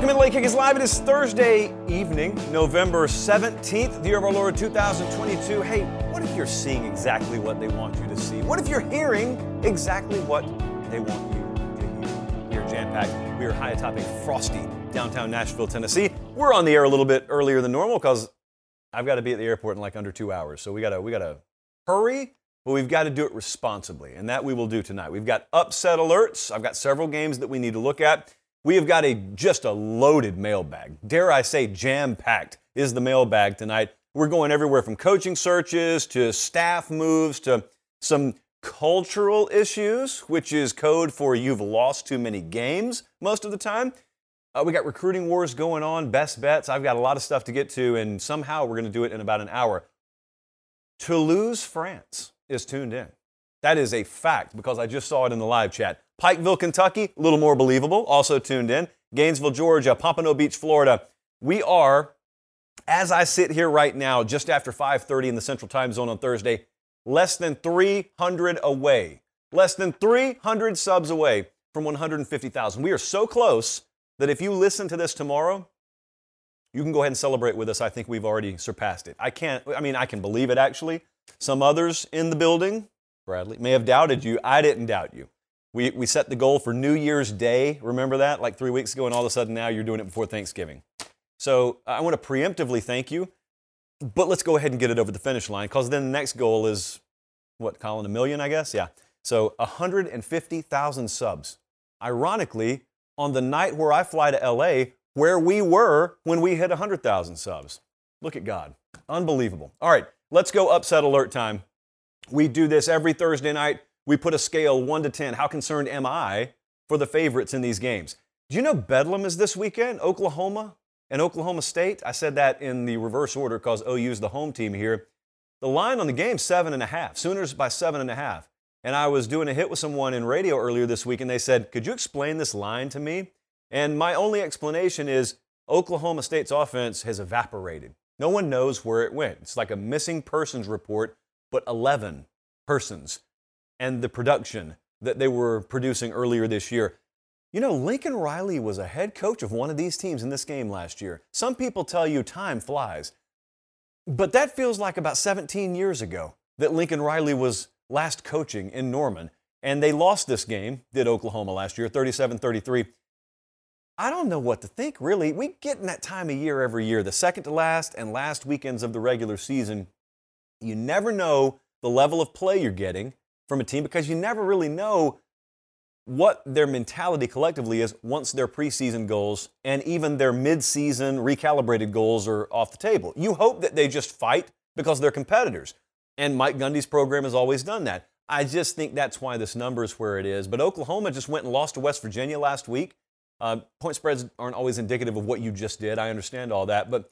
Welcome in. Late Kick is live. It is Thursday evening, November 17th, the year of our Lord 2022. Hey, what if you're seeing exactly what they want you to see? What if you're hearing exactly what they want you to hear? We are jam-packed. We are high atop a frosty downtown Nashville, Tennessee. We're on the air a little bit earlier than normal because I've got to be at the airport in like under 2 hours. So we gotta hurry, but we've got to do it responsibly, and that we will do tonight. We've got upset alerts. I've got several games that we need to look at. We have got just a loaded mailbag. Dare I say jam-packed is the mailbag tonight. We're going everywhere from coaching searches to staff moves to some cultural issues, which is code for you've lost too many games most of the time. We got recruiting wars going on, best bets. I've got a lot of stuff to get to, and somehow we're going to do it in about an hour. Toulouse, France is tuned in. That is a fact because I just saw it in the live chat. Pikeville, Kentucky, a little more believable, also tuned in. Gainesville, Georgia, Pompano Beach, Florida. We are, as I sit here right now, just after 5:30 in the Central Time Zone on Thursday, less than 300 away. Less than 300 subs away from 150,000. We are so close that if you listen to this tomorrow, you can go ahead and celebrate with us. I think we've already surpassed it. I can believe it, actually. Some others in the building, Bradley, may have doubted you. I didn't doubt you. We set the goal for New Year's Day, remember that, like 3 weeks ago, and all of a sudden now you're doing it before Thanksgiving. So I want to preemptively thank you, but let's go ahead and get it over the finish line, because then the next goal is, what, Colin, 1 million, I guess? Yeah. So 150,000 subs. Ironically, on the night where I fly to L.A., where we were when we hit 100,000 subs. Look at God. Unbelievable. All right, let's go upset alert time. We do this every Thursday night. We put a scale 1 to 10. How concerned am I for the favorites in these games? Do you know Bedlam is this weekend? Oklahoma and Oklahoma State? I said that in the reverse order because OU is the home team here. The line on the game, 7.5. Sooners by 7.5. And I was doing a hit with someone in radio earlier this week, and they said, could you explain this line to me? And my only explanation is Oklahoma State's offense has evaporated. No one knows where it went. It's like a missing persons report, but 11 persons. And the production that they were producing earlier this year. You know, Lincoln Riley was a head coach of one of these teams in this game last year. Some people tell you time flies, but that feels like about 17 years ago that Lincoln Riley was last coaching in Norman, and they lost this game, did Oklahoma last year, 37-33. I don't know what to think, really. We get in that time of year every year, the second to last and last weekends of the regular season. You never know the level of play you're getting from a team because you never really know what their mentality collectively is once their preseason goals and even their midseason recalibrated goals are off the table. You hope that they just fight because they're competitors, and Mike Gundy's program has always done that. I just think that's why this number is where it is. But Oklahoma just went and lost to West Virginia last week. Point spreads aren't always indicative of what you just did. I understand all that, but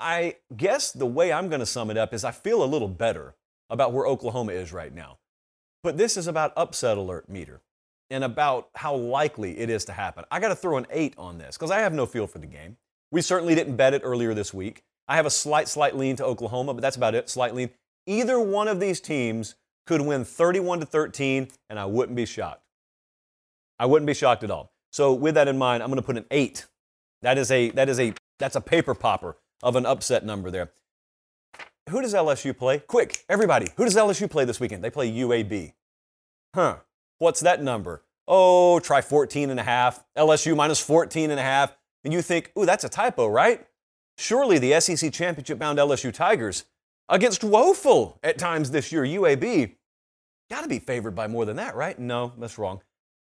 I guess the way I'm going to sum it up is I feel a little better about where Oklahoma is right now. But this is about upset alert meter and about how likely it is to happen. I got to throw an 8 on this because I have no feel for the game. We certainly didn't bet it earlier this week. I have a slight lean to Oklahoma, but that's about it, slight lean. Either one of these teams could win 31-13, and I wouldn't be shocked. I wouldn't be shocked at all. So with that in mind, I'm going to put an 8. That's a paper popper of an upset number there. Who does LSU play? Quick, everybody, who does LSU play this weekend? They play UAB. What's that number? Oh, try 14.5. LSU minus 14.5. And you think, ooh, that's a typo, right? Surely the SEC championship-bound LSU Tigers against woeful, at times this year, UAB, got to be favored by more than that, right? No, that's wrong.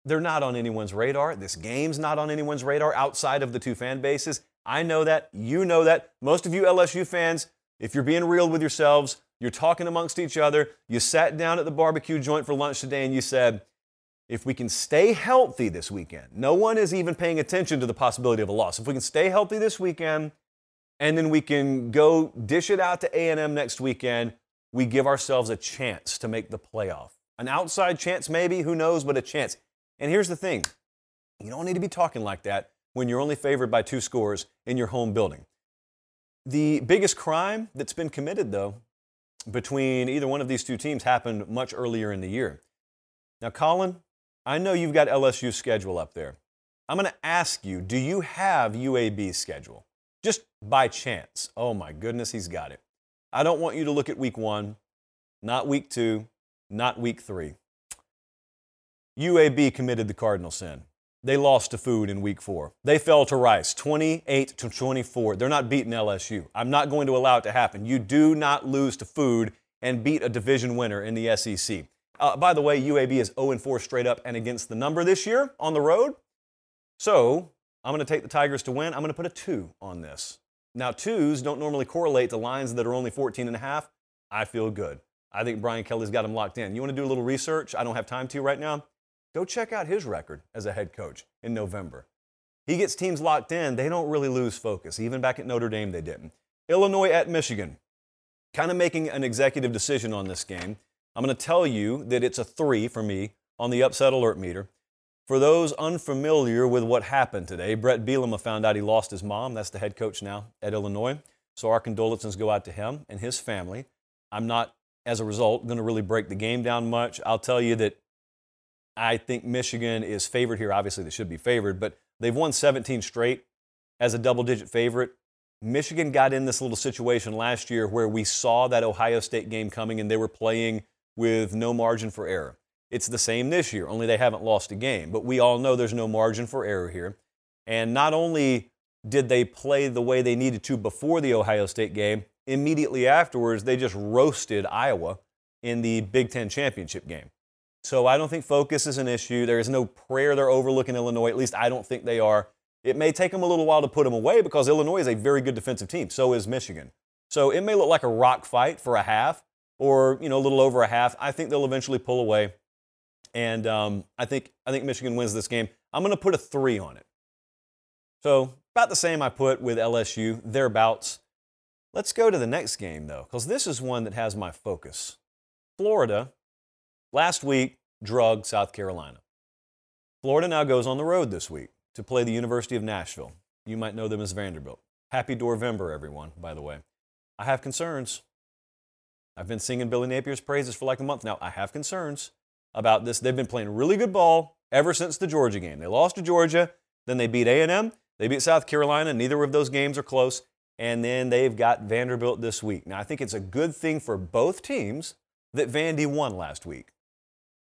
They're not on anyone's radar. This game's not on anyone's radar outside of the two fan bases. I know that. You know that. Most of you LSU fans, if you're being real with yourselves, you're talking amongst each other, you sat down at the barbecue joint for lunch today and you said, if we can stay healthy this weekend, no one is even paying attention to the possibility of a loss. If we can stay healthy this weekend and then we can go dish it out to A&M next weekend, we give ourselves a chance to make the playoff. An outside chance maybe, who knows, but a chance. And here's the thing, you don't need to be talking like that when you're only favored by 2 scores in your home building. The biggest crime that's been committed, though, between either one of these two teams happened much earlier in the year. Now, Colin, I know you've got LSU's schedule up there. I'm going to ask you, do you have UAB's schedule? Just by chance. Oh my goodness, he's got it. I don't want you to look at week one, not week two, not week three. UAB committed the cardinal sin. They lost to Food in week four. They fell to Rice, 28-24. They're not beating LSU. I'm not going to allow it to happen. You do not lose to Food and beat a division winner in the SEC. By the way, UAB is 0-4 straight up and against the number this year on the road. So I'm going to take the Tigers to win. I'm going to put a 2 on this. Now, 2s don't normally correlate to lines that are only 14.5. I feel good. I think Brian Kelly's got him locked in. You want to do a little research? I don't have time to right now. Go check out his record as a head coach in November. He gets teams locked in. They don't really lose focus. Even back at Notre Dame, they didn't. Illinois at Michigan. Kind of making an executive decision on this game. I'm going to tell you that it's a 3 for me on the upset alert meter. For those unfamiliar with what happened today, Brett Bielema found out he lost his mom. That's the head coach now at Illinois. So our condolences go out to him and his family. I'm not, as a result, going to really break the game down much. I'll tell you that I think Michigan is favored here. Obviously, they should be favored, but they've won 17 straight as a double-digit favorite. Michigan got in this little situation last year where we saw that Ohio State game coming and they were playing with no margin for error. It's the same this year, only they haven't lost a game. But we all know there's no margin for error here. And not only did they play the way they needed to before the Ohio State game, immediately afterwards, they just roasted Iowa in the Big Ten championship game. So I don't think focus is an issue. There is no prayer they're overlooking Illinois. At least I don't think they are. It may take them a little while to put them away because Illinois is a very good defensive team. So is Michigan. So it may look like a rock fight for a half, or, you know, a little over a half. I think they'll eventually pull away, and I think Michigan wins this game. I'm going to put a 3 on it. So about the same I put with LSU, thereabouts. Let's go to the next game, though, because this is one that has my focus. Florida, last week, drugged South Carolina. Florida now goes on the road this week to play the University of Nashville. You might know them as Vanderbilt. Happy Dorvember, everyone, by the way. I have concerns. I've been singing Billy Napier's praises for like a month now. I have concerns about this. They've been playing really good ball ever since the Georgia game. They lost to Georgia, then they beat A&M, they beat South Carolina. Neither of those games are close. And then they've got Vanderbilt this week. Now, I think it's a good thing for both teams that Vandy won last week.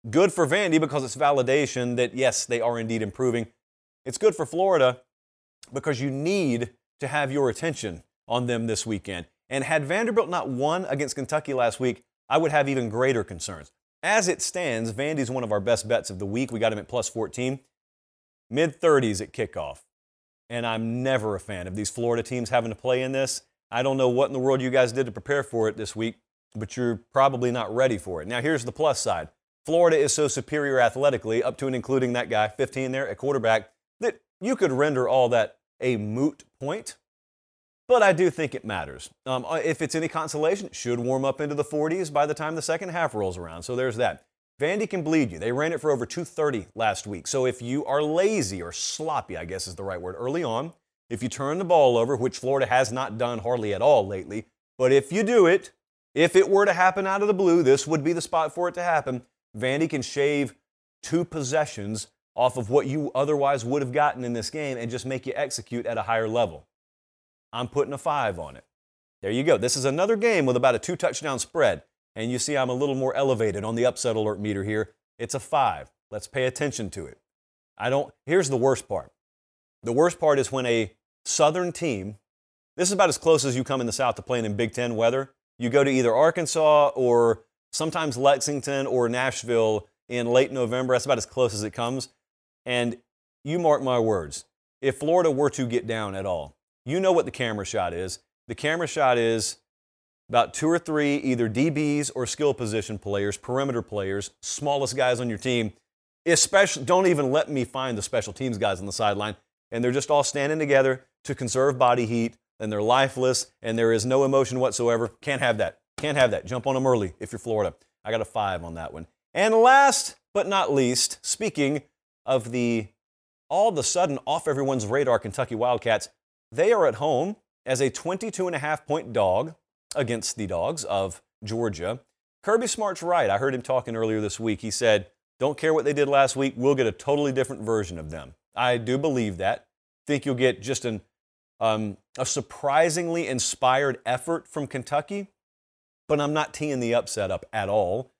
Good for Vandy because it's validation that, yes, they are indeed improving. It's good for Florida because you need to have your attention on them this weekend. And had Vanderbilt not won against Kentucky last week, I would have even greater concerns. As it stands, Vandy's one of our best bets of the week. We got him at plus 14. Mid-30s at kickoff. And I'm never a fan of these Florida teams having to play in this. I don't know what in the world you guys did to prepare for it this week, but you're probably not ready for it. Now, here's the plus side. Florida is so superior athletically, up to and including that guy, 15 there, at quarterback, that you could render all that a moot point. But I do think it matters. If it's any consolation, it should warm up into the 40s by the time the second half rolls around. So there's that. Vandy can bleed you. They ran it for over 230 last week. So if you are lazy or sloppy, I guess is the right word, early on, if you turn the ball over, which Florida has not done hardly at all lately, but if you do it, if it were to happen out of the blue, this would be the spot for it to happen. Vandy can shave 2 possessions off of what you otherwise would have gotten in this game and just make you execute at a higher level. I'm putting a 5 on it. There you go. This is another game with about a 2-touchdown spread. And you see I'm a little more elevated on the upset alert meter here. It's a 5. Let's pay attention to it. Here's the worst part. The worst part is when a Southern team, this is about as close as you come in the South to playing in Big Ten weather. You go to either Arkansas or sometimes Lexington or Nashville in late November. That's about as close as it comes. And you mark my words, if Florida were to get down at all, you know what the camera shot is. The camera shot is about 2 or 3 either DBs or skill position players, perimeter players, smallest guys on your team. Especially, don't even let me find the special teams guys on the sideline. And they're just all standing together to conserve body heat, and they're lifeless, and there is no emotion whatsoever. Can't have that. Can't have that. Jump on them early if you're Florida. I got a 5 on that one. And last but not least, speaking of the all of a sudden off everyone's radar Kentucky Wildcats, they are at home as a 22.5-point dog against the Dogs of Georgia. Kirby Smart's right. I heard him talking earlier this week. He said, don't care what they did last week. We'll get a totally different version of them. I do believe that. Think you'll get just a surprisingly inspired effort from Kentucky, but I'm not teeing the upset up at all,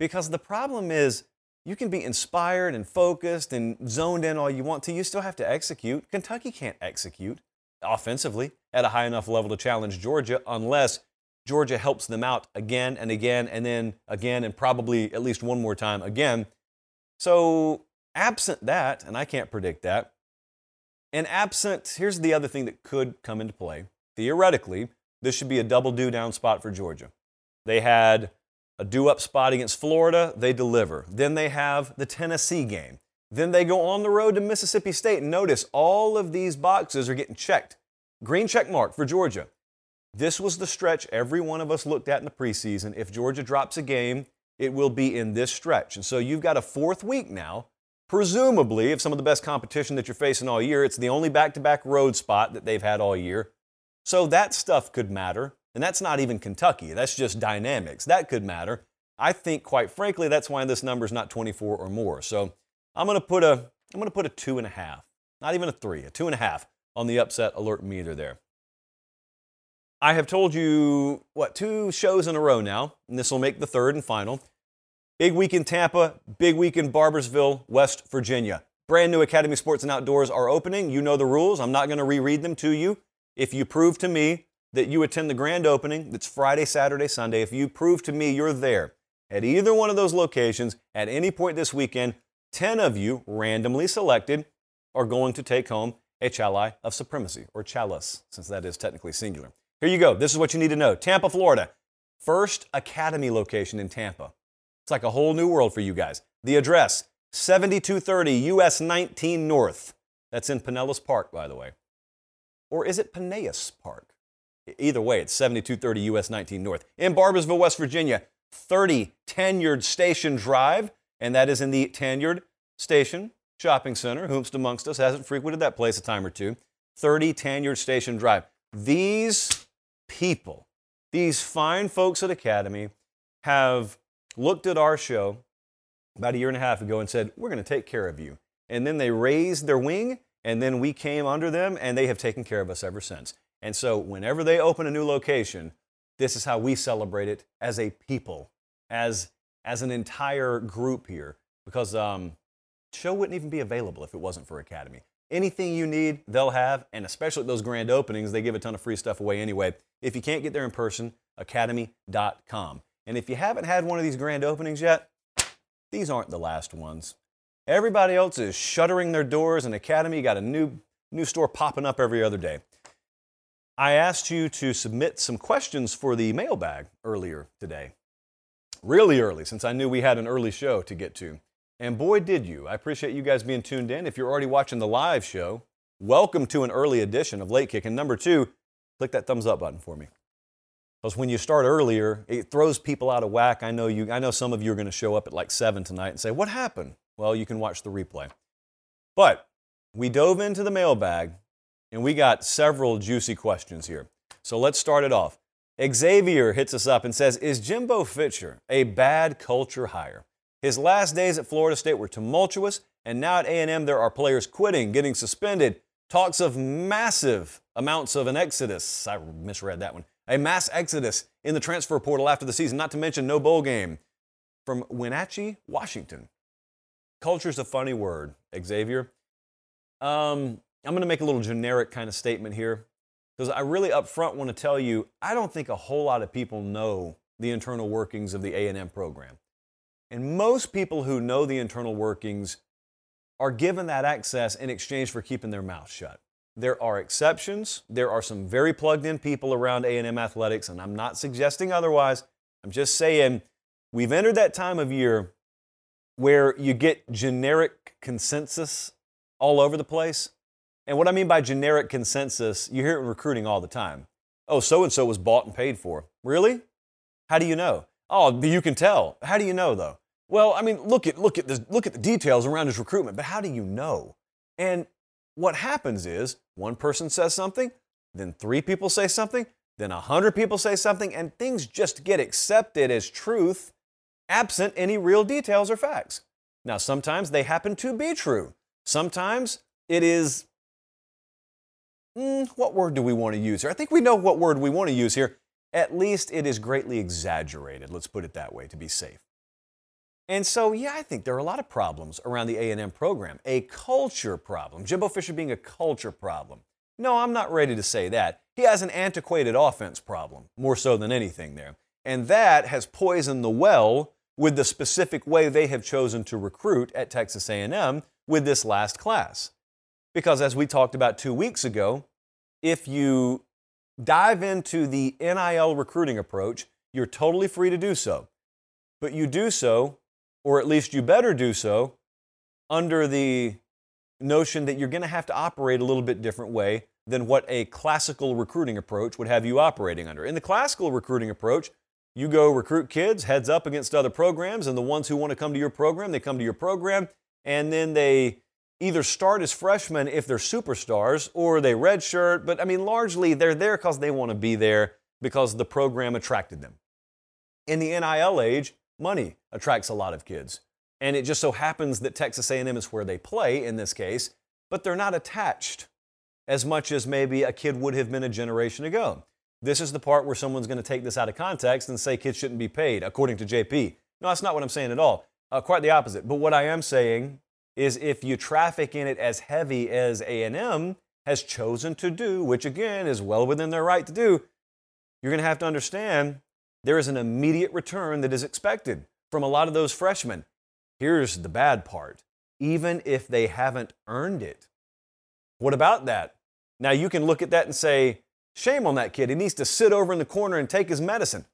because the problem is you can be inspired and focused and zoned in all you want to. You still have to execute. Kentucky can't execute offensively at a high enough level to challenge Georgia unless Georgia helps them out again and again and then again and probably at least one more time again. So absent that, and I can't predict that, and absent, here's the other thing that could come into play. Theoretically, this should be a double do down spot for Georgia. They had a do up spot against Florida. They deliver. Then they have the Tennessee game. Then they go on the road to Mississippi State. Notice all of these boxes are getting checked. Green check mark for Georgia. This was the stretch every one of us looked at in the preseason. If Georgia drops a game, it will be in this stretch. And so you've got a fourth week now, presumably, of some of the best competition that you're facing all year. It's the only back-to-back road spot that they've had all year. So that stuff could matter. And that's not even Kentucky. That's just dynamics. That could matter. I think, quite frankly, that's why this number is not 24 or more. So I'm going to put a 2.5, not even a 3, a 2.5 on the upset alert meter there. I have told you, two shows in a row now, and this will make the third and final. Big week in Tampa, big week in Barbersville, West Virginia. Brand new Academy Sports and Outdoors are opening. You know the rules. I'm not going to reread them to you. If you prove to me that you attend the grand opening, that's Friday, Saturday, Sunday, if you prove to me you're there at either one of those locations at any point this weekend, 10 of you, randomly selected, are going to take home a chalice of supremacy, or chalice, since that is technically singular. Here you go. This is what you need to know. Tampa, Florida. First Academy location in Tampa. It's like a whole new world for you guys. The address, 7230 US 19 North. That's in Pinellas Park, by the way. Or is it Pinellas Park? Either way, it's 7230 US 19 North. In Barbersville, West Virginia, 30 Tanyard Station Drive. And that is in the Tanyard Station Shopping Center. Whomst amongst us hasn't frequented that place a time or two. 30 Tanyard Station Drive. These people, these fine folks at Academy, have looked at our show about 1.5 years ago and said, we're going to take care of you. And then they raised their wing, and then we came under them, and they have taken care of us ever since. And so whenever they open a new location, this is how we celebrate it as a people, as an entire group here, because the show wouldn't even be available if it wasn't for Academy. Anything you need, they'll have, and especially at those grand openings, they give a ton of free stuff away anyway. If you can't get there in person, academy.com. And if you haven't had one of these grand openings yet, these aren't the last ones. Everybody else is shuttering their doors, and Academy got a new store popping up every other day. I asked you to submit some questions for the mailbag earlier today. Really early, since I knew we had an early show to get to. And boy, did you. I appreciate you guys being tuned in. If you're already watching the live show, welcome to an early edition of Late Kick. And number two, click that thumbs up button for me. Because when you start earlier, it throws people out of whack. I know some of you are going to show up at like 7 tonight and say, what happened? Well, you can watch the replay. But we dove into the mailbag, and we got several juicy questions here. So let's start it off. Xavier hits us up and says, is Jimbo Fisher a bad culture hire? His last days at Florida State were tumultuous, and now at A&M there are players quitting, getting suspended, talks of massive amounts of an exodus. I misread that one. A mass exodus in the transfer portal after the season, not to mention no bowl game. From Wenatchee, Washington. Culture's a funny word, Xavier. I'm going to make a little generic kind of statement here. Because I really up front want to tell you, I don't think a whole lot of people know the internal workings of the A&M program. And most people who know the internal workings are given that access in exchange for keeping their mouth shut. There are exceptions. There are some very plugged-in people around A&M athletics, and I'm not suggesting otherwise. I'm just saying we've entered that time of year where you get generic consensus all over the place. And what I mean by generic consensus, you hear it in recruiting all the time. Oh, so-and-so was bought and paid for. Really? How do you know? Oh, you can tell. How do you know, though? Well, I mean, look at the details around his recruitment, but how do you know? And what happens is one person says something, then 3 people say something, then 100 people say something, and things just get accepted as truth, absent any real details or facts. Now, sometimes they happen to be true. Sometimes It is, what word do we want to use here? I think we know what word we want to use here. At least it is greatly exaggerated. Let's put it that way to be safe. And so, yeah, I think there are a lot of problems around the A&M program. A culture problem. Jimbo Fisher being a culture problem. No, I'm not ready to say that. He has an antiquated offense problem, more so than anything there. And that has poisoned the well with the specific way they have chosen to recruit at Texas A&M with this last class. Because as we talked about 2 weeks ago, if you dive into the NIL recruiting approach, you're totally free to do so. But you do so, or at least you better do so, under the notion that you're going to have to operate a little bit different way than what a classical recruiting approach would have you operating under. In the classical recruiting approach, you go recruit kids heads up against other programs, and the ones who want to come to your program, they come to your program, and then they either start as freshmen if they're superstars, or they redshirt. But I mean, largely they're there because they want to be there because the program attracted them. In the NIL age, money attracts a lot of kids. And it just so happens that Texas A&M is where they play in this case, but they're not attached as much as maybe a kid would have been a generation ago. This is the part where someone's going to take this out of context and say kids shouldn't be paid, according to JP. No, that's not what I'm saying at all. Quite the opposite. But what I am saying is if you traffic in it as heavy as A&M has chosen to do, which again is well within their right to do, you're going to have to understand there is an immediate return that is expected from a lot of those freshmen. Here's the bad part. Even if they haven't earned it. What about that? Now you can look at that and say, shame on that kid. He needs to sit over in the corner and take his medicine.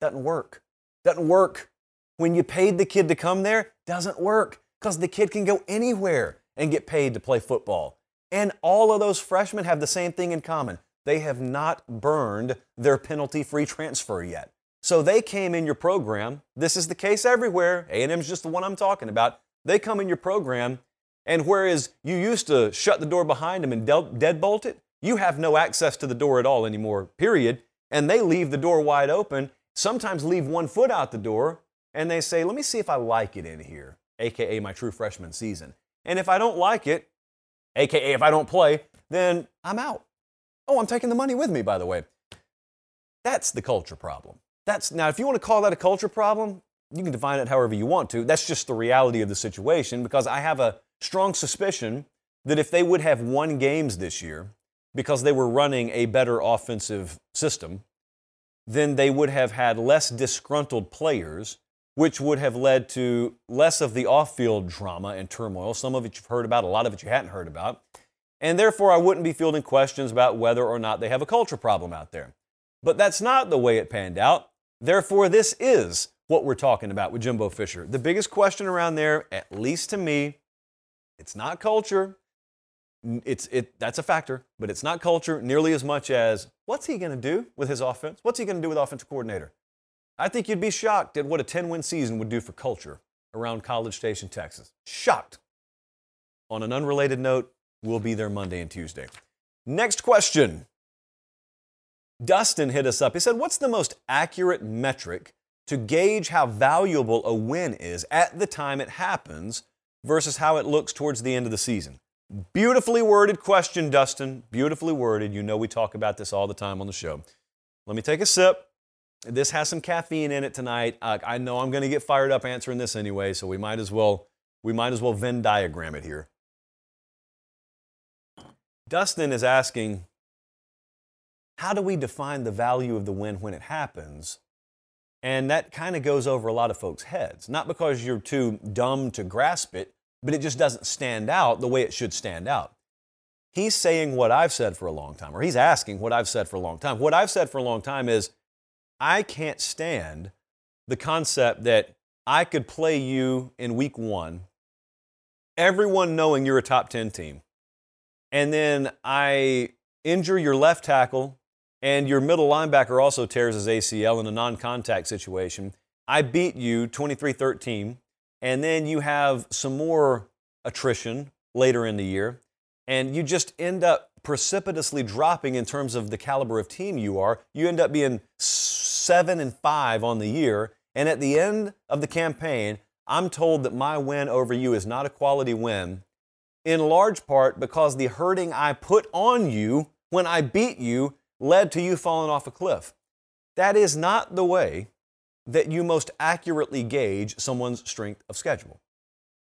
Doesn't work. Doesn't work. When you paid the kid to come there, doesn't work. Because the kid can go anywhere and get paid to play football. And all of those freshmen have the same thing in common. They have not burned their penalty-free transfer yet. So they came in your program. This is the case everywhere. A&M's just the one I'm talking about. They come in your program, and whereas you used to shut the door behind them and deadbolt it, you have no access to the door at all anymore, period. And they leave the door wide open, sometimes leave one foot out the door, and they say, let me see if I like it in here, a.k.a. my true freshman season. And if I don't like it, a.k.a. if I don't play, then I'm out. Oh, I'm taking the money with me, by the way. That's the culture problem. Now, if you want to call that a culture problem, you can define it however you want to. That's just the reality of the situation, because I have a strong suspicion that if they would have won games this year because they were running a better offensive system, then they would have had less disgruntled players, which would have led to less of the off-field drama and turmoil. Some of it you've heard about, a lot of it you hadn't heard about. And therefore, I wouldn't be fielding questions about whether or not they have a culture problem out there. But that's not the way it panned out. Therefore, this is what we're talking about with Jimbo Fisher. The biggest question around there, at least to me, it's not culture. That's a factor, but it's not culture nearly as much as what's he going to do with his offense? What's he going to do with offensive coordinator? I think you'd be shocked at what a 10-win season would do for culture around College Station, Texas. Shocked. On an unrelated note, we'll be there Monday and Tuesday. Next question. Dustin hit us up. He said, what's the most accurate metric to gauge how valuable a win is at the time it happens versus how it looks towards the end of the season? Beautifully worded question, Dustin. Beautifully worded. You know we talk about this all the time on the show. Let me take a sip. This has some caffeine in it tonight. I know I'm going to get fired up answering this anyway, so we might as well Venn diagram it here. Dustin is asking, how do we define the value of the win when it happens? And that kind of goes over a lot of folks' heads. Not because you're too dumb to grasp it, but it just doesn't stand out the way it should stand out. He's saying what I've said for a long time, or he's asking what I've said for a long time. What I've said for a long time is, I can't stand the concept that I could play you in week one, everyone knowing you're a top 10 team, and then I injure your left tackle, and your middle linebacker also tears his ACL in a non-contact situation. I beat you 23-13, and then you have some more attrition later in the year, and you just end up precipitously dropping in terms of the caliber of team you are. You end up being 7-5 on the year, and at the end of the campaign, I'm told that my win over you is not a quality win, in large part because the hurting I put on you when I beat you led to you falling off a cliff. That is not the way that you most accurately gauge someone's strength of schedule.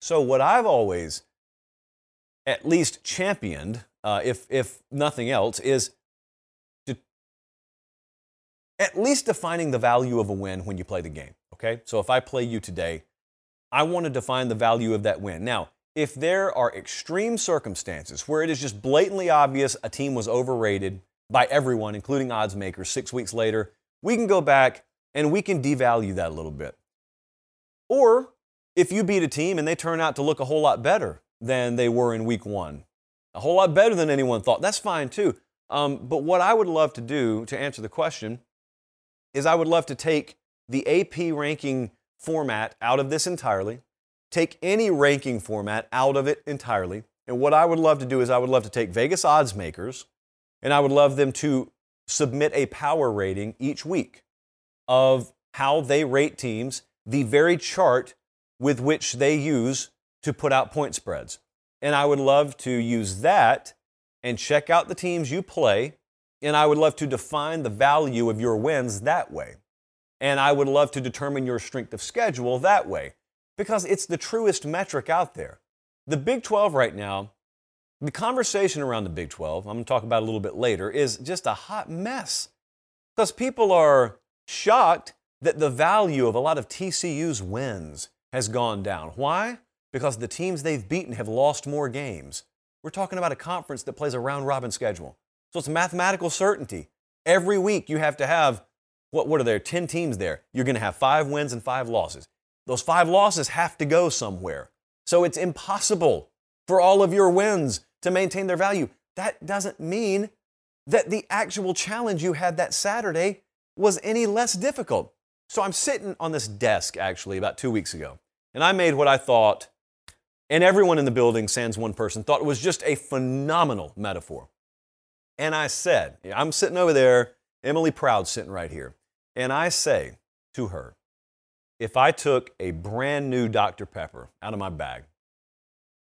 So what I've always at least championed, if nothing else, is to at least defining the value of a win when you play the game, okay? So if I play you today, I want to define the value of that win. Now, if there are extreme circumstances where it is just blatantly obvious a team was overrated by everyone, including odds makers, 6 weeks later, we can go back and we can devalue that a little bit. Or if you beat a team and they turn out to look a whole lot better than they were in week 1, a whole lot better than anyone thought, that's fine too. But what I would love to do to answer the question is I would love to take the AP ranking format out of this entirely, take any ranking format out of it entirely. And what I would love to do is I would love to take Vegas odds makers and I would love them to submit a power rating each week of how they rate teams, the very chart with which they use to put out point spreads. And I would love to use that and check out the teams you play. And I would love to define the value of your wins that way. And I would love to determine your strength of schedule that way, because it's the truest metric out there. The Big 12 right now, the conversation around the Big 12, I'm going to talk about a little bit later, is just a hot mess. Because people are shocked that the value of a lot of TCU's wins has gone down. Why? Because the teams they've beaten have lost more games. We're talking about a conference that plays a round-robin schedule. So it's a mathematical certainty. Every week you have to have what are there, 10 teams there? You're going to have 5 wins and 5 losses. Those 5 losses have to go somewhere. So it's impossible for all of your wins to maintain their value. That doesn't mean that the actual challenge you had that Saturday was any less difficult. So I'm sitting on this desk, actually, about 2 weeks ago, and I made what I thought, and everyone in the building, sans one person, thought was just a phenomenal metaphor. And I said, I'm sitting over there, Emily Proud's sitting right here, and I say to her, if I took a brand new Dr. Pepper out of my bag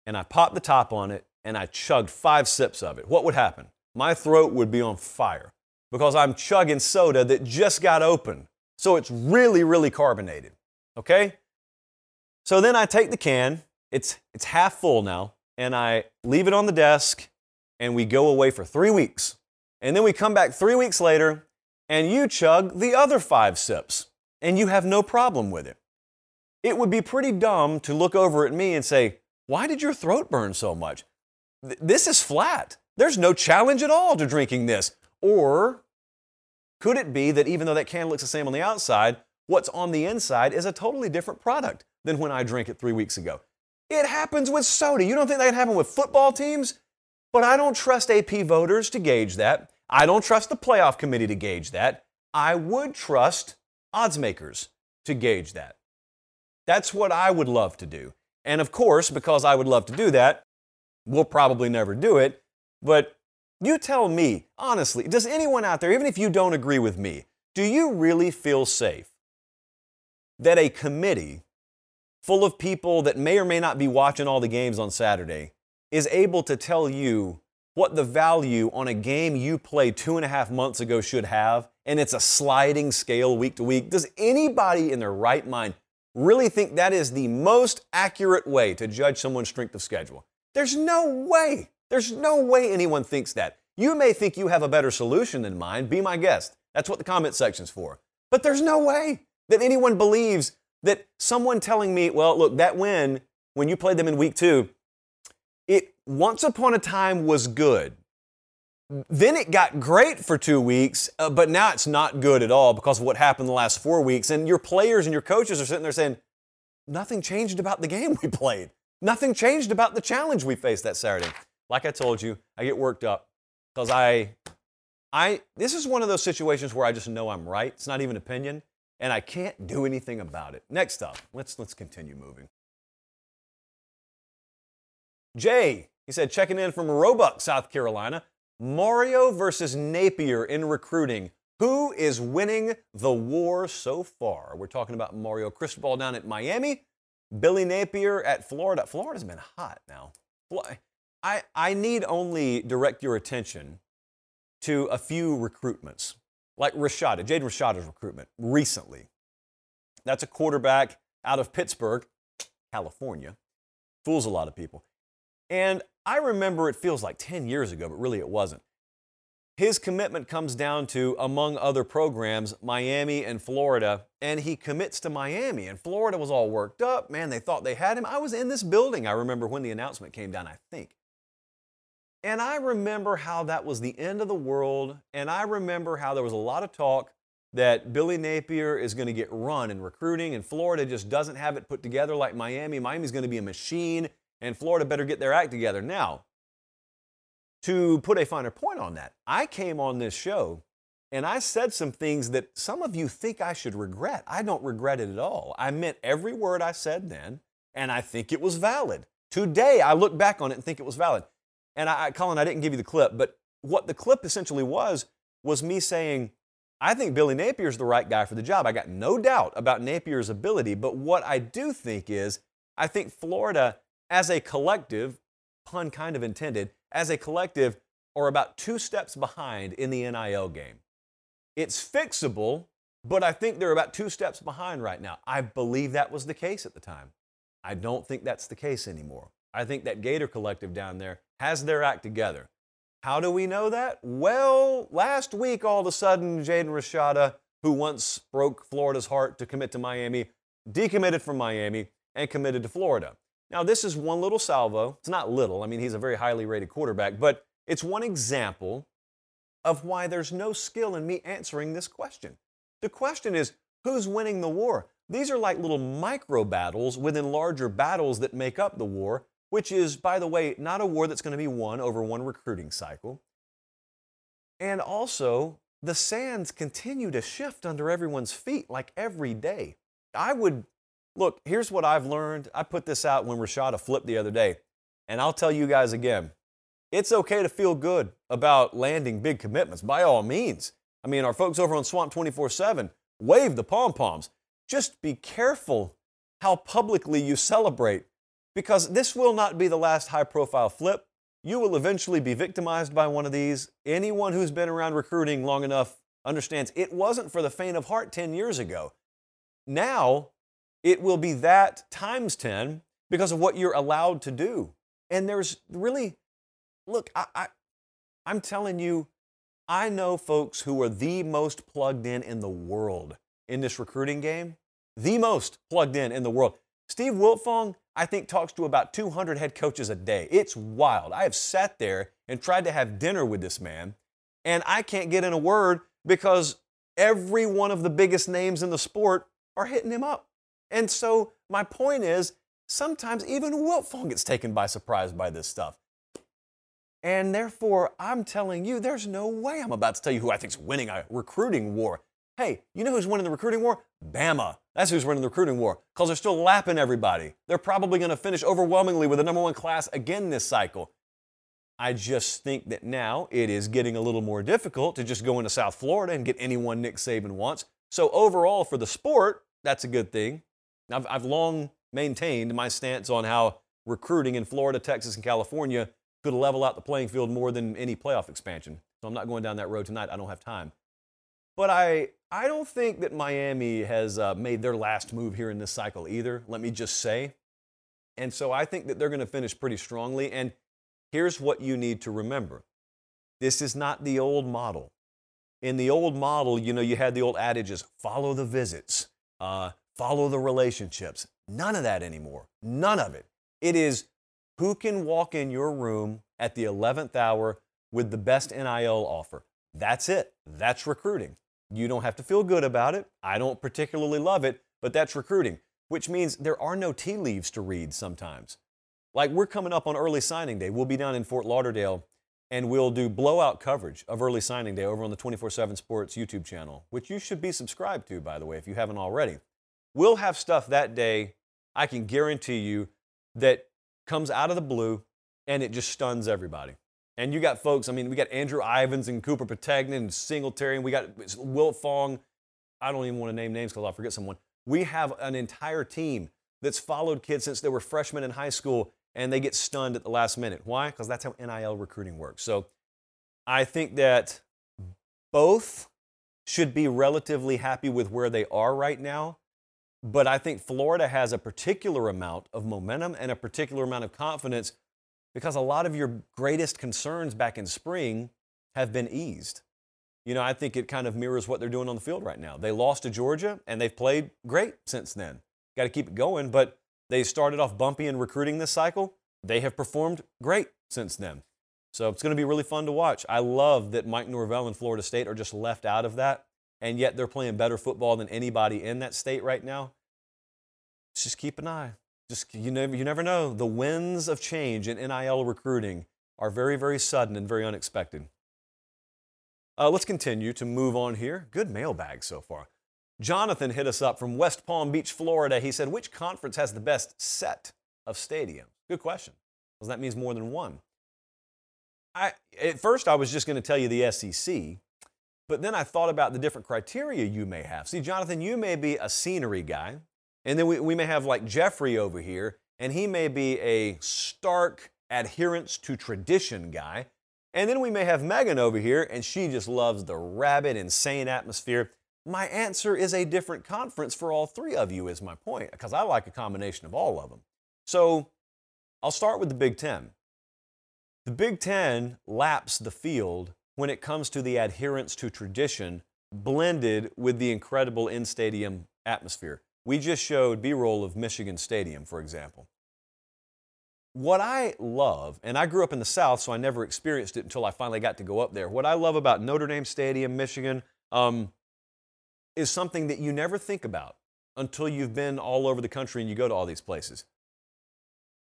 and I popped the top on it and I chugged 5 sips of it, what would happen? My throat would be on fire because I'm chugging soda that just got opened. So it's really, really carbonated, okay? So then I take the can, it's half full now, and I leave it on the desk and we go away for 3 weeks. And then we come back 3 weeks later and you chug the other 5 sips. And you have no problem with it. It would be pretty dumb to look over at me and say, why did your throat burn so much? This is flat. There's no challenge at all to drinking this. Or could it be that even though that can looks the same on the outside, what's on the inside is a totally different product than when I drank it 3 weeks ago? It happens with soda. You don't think that can happen with football teams? But I don't trust AP voters to gauge that. I don't trust the playoff committee to gauge that. I would trust odds makers to gauge that. That's what I would love to do. And of course, because I would love to do that, we'll probably never do it. But you tell me, honestly, does anyone out there, even if you don't agree with me, do you really feel safe that a committee full of people that may or may not be watching all the games on Saturday is able to tell you what the value on a game you played 2.5 months ago should have, and it's a sliding scale week to week? Does anybody in their right mind really think that is the most accurate way to judge someone's strength of schedule? There's no way. There's no way anyone thinks that. You may think you have a better solution than mine. Be my guest. That's what the comment section's for. But there's no way that anyone believes that someone telling me, well, look, that win, when you played them in week 2, it once upon a time was good. Then it got great for 2 weeks, but now it's not good at all because of what happened the last 4 weeks. And your players and your coaches are sitting there saying, nothing changed about the game we played. Nothing changed about the challenge we faced that Saturday. Like I told you, I get worked up because I this is one of those situations where I just know I'm right. It's not even opinion, and I can't do anything about it. Next up, let's continue moving. Jay, he said, checking in from Roebuck, South Carolina. Mario versus Napier in recruiting. Who is winning the war so far? We're talking about Mario Cristobal down at Miami. Billy Napier at Florida. Florida's been hot now. I need only direct your attention to a few recruitments, like Jaden Rashada's recruitment recently. That's a quarterback out of Pittsburgh, California. Fools a lot of people. And I remember it feels like 10 years ago, but really it wasn't. His commitment comes down to, among other programs, Miami and Florida, and he commits to Miami, and Florida was all worked up. Man, they thought they had him. I was in this building, I remember, when the announcement came down, I think. And I remember how that was the end of the world, and I remember how there was a lot of talk that Billy Napier is going to get run in recruiting, and Florida just doesn't have it put together like Miami. Miami's going to be a machine, and Florida better get their act together now. To put a finer point on that, I came on this show and I said some things that some of you think I should regret. I don't regret it at all. I meant every word I said then, and I think it was valid. Today, I look back on it and think it was valid. And Colin, I didn't give you the clip, but what the clip essentially was me saying, I think Billy Napier's the right guy for the job. I got no doubt about Napier's ability, but what I do think is, I think Florida as a collective, pun kind of intended, as a collective, are about two steps behind in the NIL game. It's fixable, but I think they're about two steps behind right now. I believe that was the case at the time. I don't think that's the case anymore. I think that Gator collective down there has their act together. How do we know that? Well, last week, all of a sudden, Jaden Rashada, who once broke Florida's heart to commit to Miami, decommitted from Miami and committed to Florida. Now, this is one little salvo. It's not little. I mean, he's a very highly rated quarterback, but it's one example of why there's no skill in me answering this question. The question is, who's winning the war? These are like little micro battles within larger battles that make up the war, which is, by the way, not a war that's going to be won over one recruiting cycle. And also, the sands continue to shift under everyone's feet like every day. Look, here's what I've learned. I put this out when Rashada flipped the other day, and I'll tell you guys again, it's okay to feel good about landing big commitments, by all means. I mean, our folks over on Swamp 24/7 wave the pom-poms. Just be careful how publicly you celebrate, because this will not be the last high-profile flip. You will eventually be victimized by one of these. Anyone who's been around recruiting long enough understands it wasn't for the faint of heart 10 years ago. Now, it will be that times 10 because of what you're allowed to do. And there's really, look, I'm telling you, I know folks who are the most plugged in the world in this recruiting game. The most plugged in the world. Steve Wiltfong, I think, talks to about 200 head coaches a day. It's wild. I have sat there and tried to have dinner with this man, and I can't get in a word because every one of the biggest names in the sport are hitting him up. And so my point is, sometimes even Wiltfong gets taken by surprise by this stuff. And therefore, I'm telling you, there's no way I'm about to tell you who I think's winning a recruiting war. Hey, you know who's winning the recruiting war? Bama. That's who's winning the recruiting war, because they're still lapping everybody. They're probably going to finish overwhelmingly with the number one class again this cycle. I just think that now it is getting a little more difficult to just go into South Florida and get anyone Nick Saban wants. So overall, for the sport, that's a good thing. I've long maintained my stance on how recruiting in Florida, Texas, and California could level out the playing field more than any playoff expansion. So I'm not going down that road tonight. I don't have time. But I don't think that Miami has made their last move here in this cycle either, let me just say. And so I think that they're going to finish pretty strongly. And here's what you need to remember. This is not the old model. In the old model, you know, you had the old adages, follow the visits. Follow the relationships. None of that anymore. None of it. It is who can walk in your room at the 11th hour with the best NIL offer. That's it. That's recruiting. You don't have to feel good about it. I don't particularly love it, but that's recruiting, which means there are no tea leaves to read sometimes. Like, we're coming up on early signing day. We'll be down in Fort Lauderdale, and we'll do blowout coverage of early signing day over on the 24/7 Sports YouTube channel, which you should be subscribed to, by the way, if you haven't already. We'll have stuff that day, I can guarantee you, that comes out of the blue, and it just stuns everybody. And you got folks, I mean, we got Andrew Ivins and Cooper Pategna and Singletary, and we got Wiltfong. I don't even want to name names because I'll forget someone. We have an entire team that's followed kids since they were freshmen in high school and they get stunned at the last minute. Why? Because that's how NIL recruiting works. So I think that both should be relatively happy with where they are right now, but I think Florida has a particular amount of momentum and a particular amount of confidence because a lot of your greatest concerns back in spring have been eased. You know, I think it kind of mirrors what they're doing on the field right now. They lost to Georgia, and they've played great since then. Got to keep it going, but they started off bumpy in recruiting this cycle. They have performed great since then. So it's going to be really fun to watch. I love that Mike Norvell and Florida State are just left out of that, and yet they're playing better football than anybody in that state right now. Just keep an eye. Just you never know. The winds of change in NIL recruiting are very, very sudden and very unexpected. Let's continue to move on here. Good mailbag so far. Jonathan hit us up from West Palm Beach, Florida. He said, which conference has the best set of stadiums? Good question, because that means more than one. At first, I was just going to tell you the SEC, but then I thought about the different criteria you may have. See, Jonathan, you may be a scenery guy, and then we may have like Jeffrey over here, and he may be a stark adherence to tradition guy. And then we may have Megan over here, and she just loves the rabid, insane atmosphere. My answer is a different conference for all three of you is my point, because I like a combination of all of them. So I'll start with the Big Ten. The Big Ten laps the field when it comes to the adherence to tradition blended with the incredible in-stadium atmosphere. We just showed B-roll of Michigan Stadium, for example. What I love, and I grew up in the South, so I never experienced it until I finally got to go up there. What I love about Notre Dame Stadium, Michigan, is something that you never think about until you've been all over the country and you go to all these places.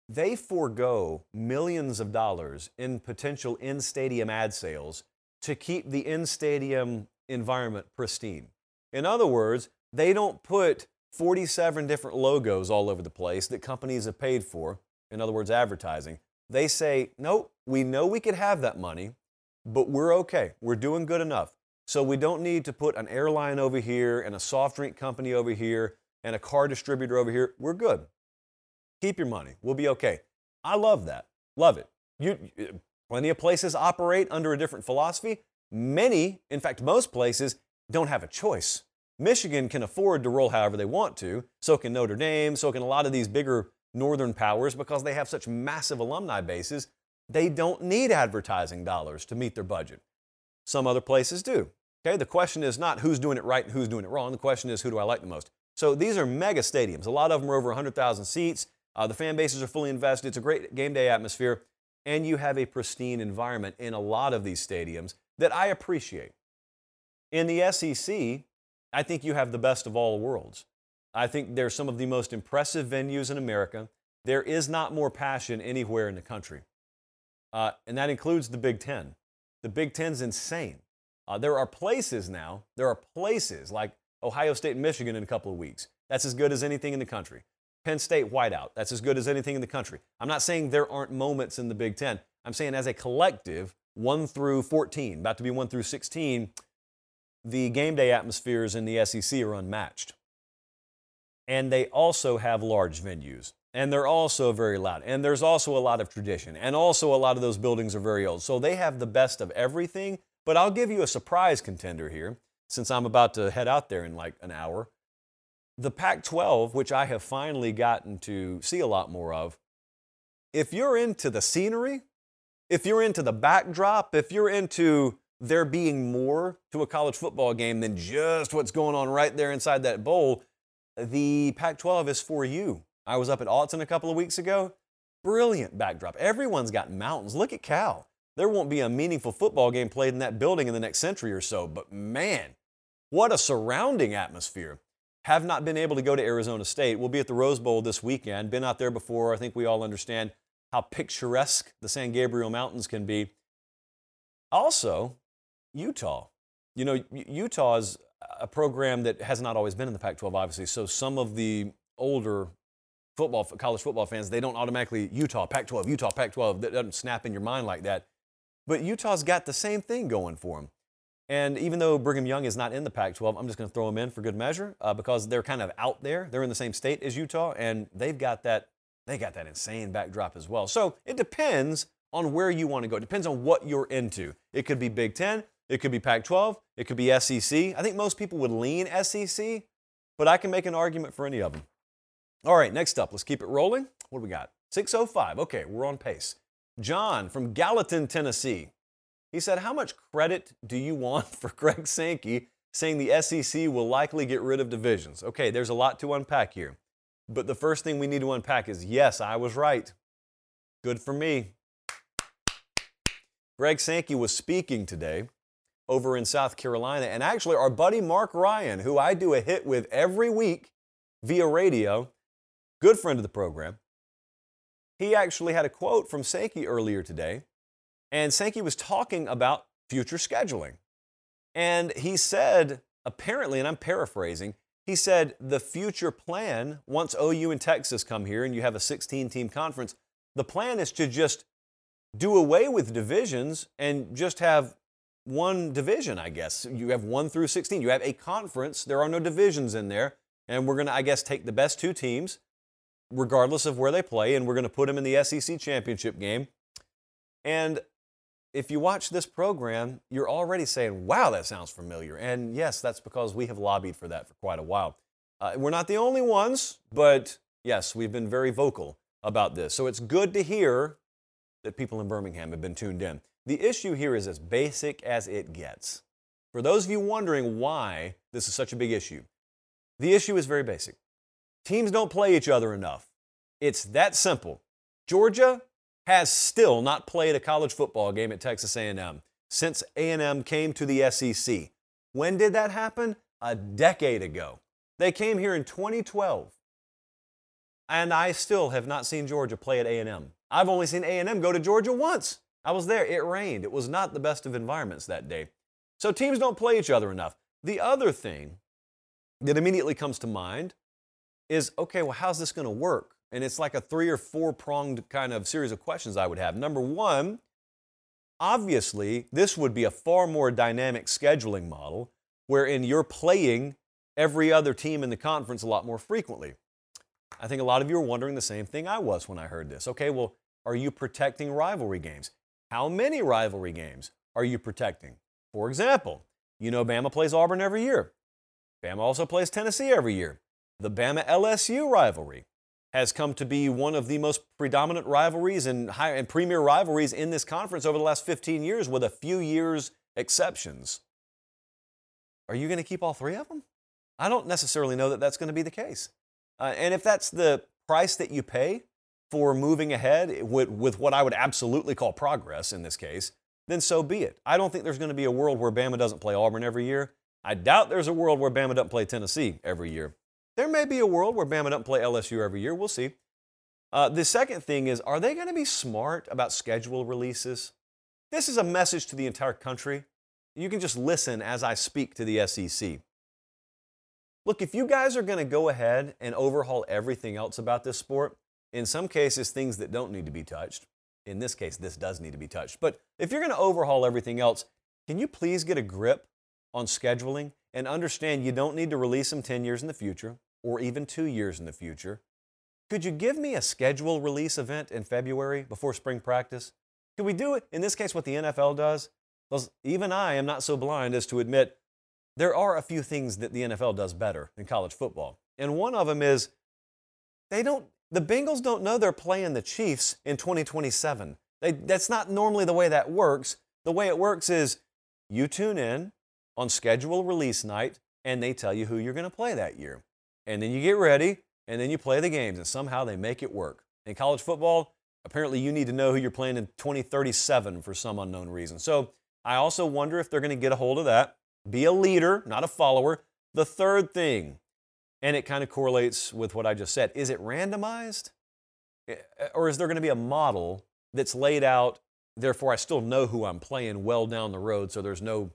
They forego millions of dollars in potential in-stadium ad sales to keep the in-stadium environment pristine. In other words, they don't put 47 different logos all over the place that companies have paid for. In other words, advertising. They say, nope, we know we could have that money, but we're okay. We're doing good enough. So we don't need to put an airline over here and a soft drink company over here and a car distributor over here. We're good. Keep your money. We'll be okay. I love that. Love it. Plenty of places operate under a different philosophy. Many, in fact, most places don't have a choice. Michigan can afford to roll however they want to. So can Notre Dame. So can a lot of these bigger northern powers, because they have such massive alumni bases, they don't need advertising dollars to meet their budget. Some other places do. Okay, the question is not who's doing it right and who's doing it wrong. The question is, who do I like the most? So these are mega stadiums. A lot of them are over 100,000 seats. The fan bases are fully invested. It's a great game day atmosphere. And you have a pristine environment in a lot of these stadiums that I appreciate. In the SEC, I think you have the best of all worlds. I think they're some of the most impressive venues in America. There is not more passion anywhere in the country. And that includes the Big Ten. The Big Ten's insane. There are places like Ohio State and Michigan in a couple of weeks. That's as good as anything in the country. Penn State whiteout. That's as good as anything in the country. I'm not saying there aren't moments in the Big Ten. I'm saying as a collective, 1 through 14, about to be 1 through 16, the game day atmospheres in the SEC are unmatched. And they also have large venues, and they're also very loud, and there's also a lot of tradition, and also a lot of those buildings are very old. So they have the best of everything, but I'll give you a surprise contender here, since I'm about to head out there in like an hour. The Pac-12, which I have finally gotten to see a lot more of, if you're into the scenery, if you're into the backdrop, if you're into there being more to a college football game than just what's going on right there inside that bowl, the Pac-12 is for you. I was up at Autzen a couple of weeks ago. Brilliant backdrop. Everyone's got mountains. Look at Cal. There won't be a meaningful football game played in that building in the next century or so, but man, what a surrounding atmosphere. Have not been able to go to Arizona State. We'll be at the Rose Bowl this weekend. Been out there before. I think we all understand how picturesque the San Gabriel Mountains can be. Also, Utah. You know, Utah is a program that has not always been in the Pac-12, obviously. So some of the older college football fans, they don't automatically Utah, Pac-12, Utah, Pac-12. That doesn't snap in your mind like that. But Utah's got the same thing going for them. And even though Brigham Young is not in the Pac-12, I'm just going to throw them in for good measure because they're kind of out there. They're in the same state as Utah, and they've got that They got that insane backdrop as well. So it depends on where you want to go. It depends on what you're into. It could be Big Ten. It could be Pac-12. It could be SEC. I think most people would lean SEC, but I can make an argument for any of them. All right, next up, let's keep it rolling. What do we got? 6:05. Okay, we're on pace. John from Gallatin, Tennessee. He said, how much credit do you want for Greg Sankey saying the SEC will likely get rid of divisions? Okay, there's a lot to unpack here. But the first thing we need to unpack is, yes, I was right. Good for me. Greg Sankey was speaking today over in South Carolina, and actually our buddy Mark Ryan, who I do a hit with every week via radio, good friend of the program, he actually had a quote from Sankey earlier today, and Sankey was talking about future scheduling. And he said, apparently, and I'm paraphrasing, he said, the future plan, once OU and Texas come here and you have a 16-team conference, the plan is to just do away with divisions and just have one division, I guess. You have 1 through 16. You have a conference. There are no divisions in there. And we're going to, I guess, take the best two teams, regardless of where they play, and we're going to put them in the SEC championship game. And if you watch this program, you're already saying, wow, that sounds familiar. And yes, that's because we have lobbied for that for quite a while. We're not the only ones, but yes, we've been very vocal about this. So it's good to hear that people in Birmingham have been tuned in. The issue here is as basic as it gets. For those of you wondering why this is such a big issue, the issue is very basic. Teams don't play each other enough. It's that simple. Georgia has still not played a college football game at Texas A&M since A&M came to the SEC. When did that happen? A decade ago. They came here in 2012, and I still have not seen Georgia play at A&M. I've only seen A&M go to Georgia once. I was there. It rained. It was not the best of environments that day. So teams don't play each other enough. The other thing that immediately comes to mind is, okay, well, how's this going to work? And it's like a 3 or 4 pronged kind of series of questions I would have. Number one, obviously, this would be a far more dynamic scheduling model wherein you're playing every other team in the conference a lot more frequently. I think a lot of you are wondering the same thing I was when I heard this. Okay, well, are you protecting rivalry games? How many rivalry games are you protecting? For example, you know Bama plays Auburn every year. Bama also plays Tennessee every year. The Bama-LSU rivalry has come to be one of the most predominant rivalries and premier rivalries in this conference over the last 15 years, with a few years exceptions. Are you going to keep all three of them? I don't necessarily know that that's going to be the case. And if that's the price that you pay for moving ahead with what I would absolutely call progress in this case, then so be it. I don't think there's going to be a world where Bama doesn't play Auburn every year. I doubt there's a world where Bama doesn't play Tennessee every year. There may be a world where Bama doesn't play LSU every year. We'll see. The second thing is, are they going to be smart about schedule releases? This is a message to the entire country. You can just listen as I speak to the SEC. Look, if you guys are going to go ahead and overhaul everything else about this sport, in some cases, things that don't need to be touched. In this case, this does need to be touched. But if you're going to overhaul everything else, can you please get a grip on scheduling and understand you don't need to release them 10 years in the future, or even 2 years in the future? Could you give me a schedule release event in February before spring practice? Could we do it, in this case, what the NFL does? Because even I am not so blind as to admit there are a few things that the NFL does better than college football. And one of them is the Bengals don't know they're playing the Chiefs in 2027. That's not normally the way that works. The way it works is you tune in on schedule release night, and they tell you who you're going to play that year. And then you get ready, and then you play the games, and somehow they make it work. In college football, apparently you need to know who you're playing in 2037 for some unknown reason. So I also wonder if they're going to get a hold of that. Be a leader, not a follower. The third thing, and it kind of correlates with what I just said, is it randomized? Or is there going to be a model that's laid out, therefore I still know who I'm playing well down the road, so there's no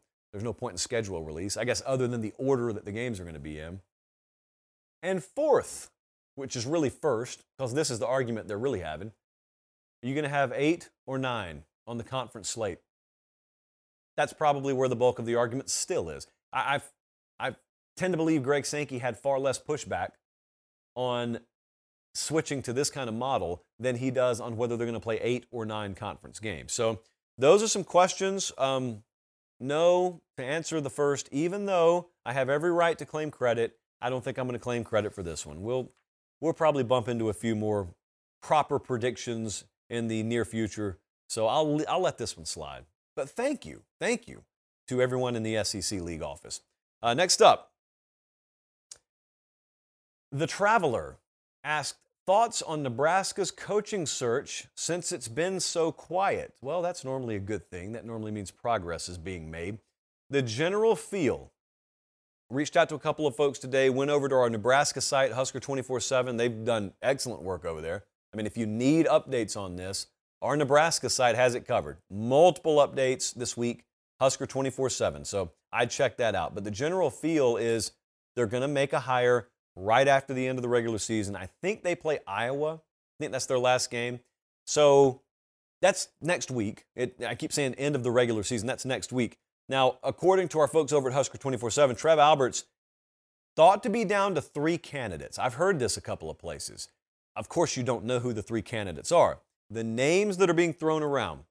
point in schedule release, I guess, other than the order that the games are going to be in. And fourth, which is really first, because this is the argument they're really having, are you going to have 8 or 9 on the conference slate? That's probably where the bulk of the argument still is. I tend to believe Greg Sankey had far less pushback on switching to this kind of model than he does on whether they're going to play 8 or 9 conference games. So those are some questions. No to answer the first, even though I have every right to claim credit. I don't think I'm going to claim credit for this one. We'll probably bump into a few more proper predictions in the near future, so I'll let this one slide. But thank you to everyone in the SEC League office. Next up, The Traveler asked, thoughts on Nebraska's coaching search since it's been so quiet? Well, that's normally a good thing. That normally means progress is being made. The general feel. Reached out to a couple of folks today, went over to our Nebraska site, Husker 24/7. They've done excellent work over there. I mean, if you need updates on this, our Nebraska site has it covered. Multiple updates this week, Husker 24/7. So I checked that out. But the general feel is they're going to make a hire right after the end of the regular season. I think they play Iowa. I think that's their last game. So that's next week. I keep saying end of the regular season. That's next week. Now, according to our folks over at Husker 24/7, Trev Alberts thought to be down to 3 candidates. I've heard this a couple of places. Of course, you don't know who the 3 candidates are. The names that are being thrown around,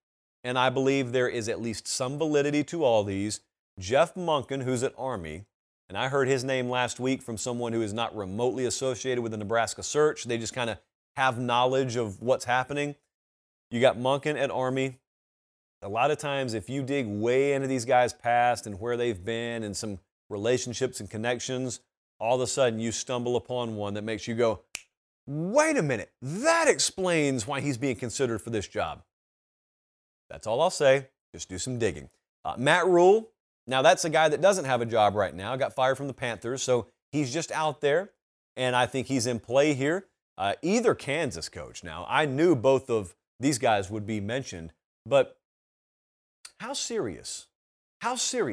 and I believe there is at least some validity to all these. Jeff Monken, who's at Army, and I heard his name last week from someone who is not remotely associated with the Nebraska search. They just kind of have knowledge of what's happening. You got Monken at Army. A lot of times, if you dig way into these guys' past and where they've been and some relationships and connections, all of a sudden you stumble upon one that makes you go, wait a minute, that explains why he's being considered for this job. That's all I'll say. Just do some digging. Matt Rule, now that's a guy that doesn't have a job right now, got fired from the Panthers, so he's just out there, and I think he's in play here. Either Kansas coach. Now, I knew both of these guys would be mentioned, but How serious?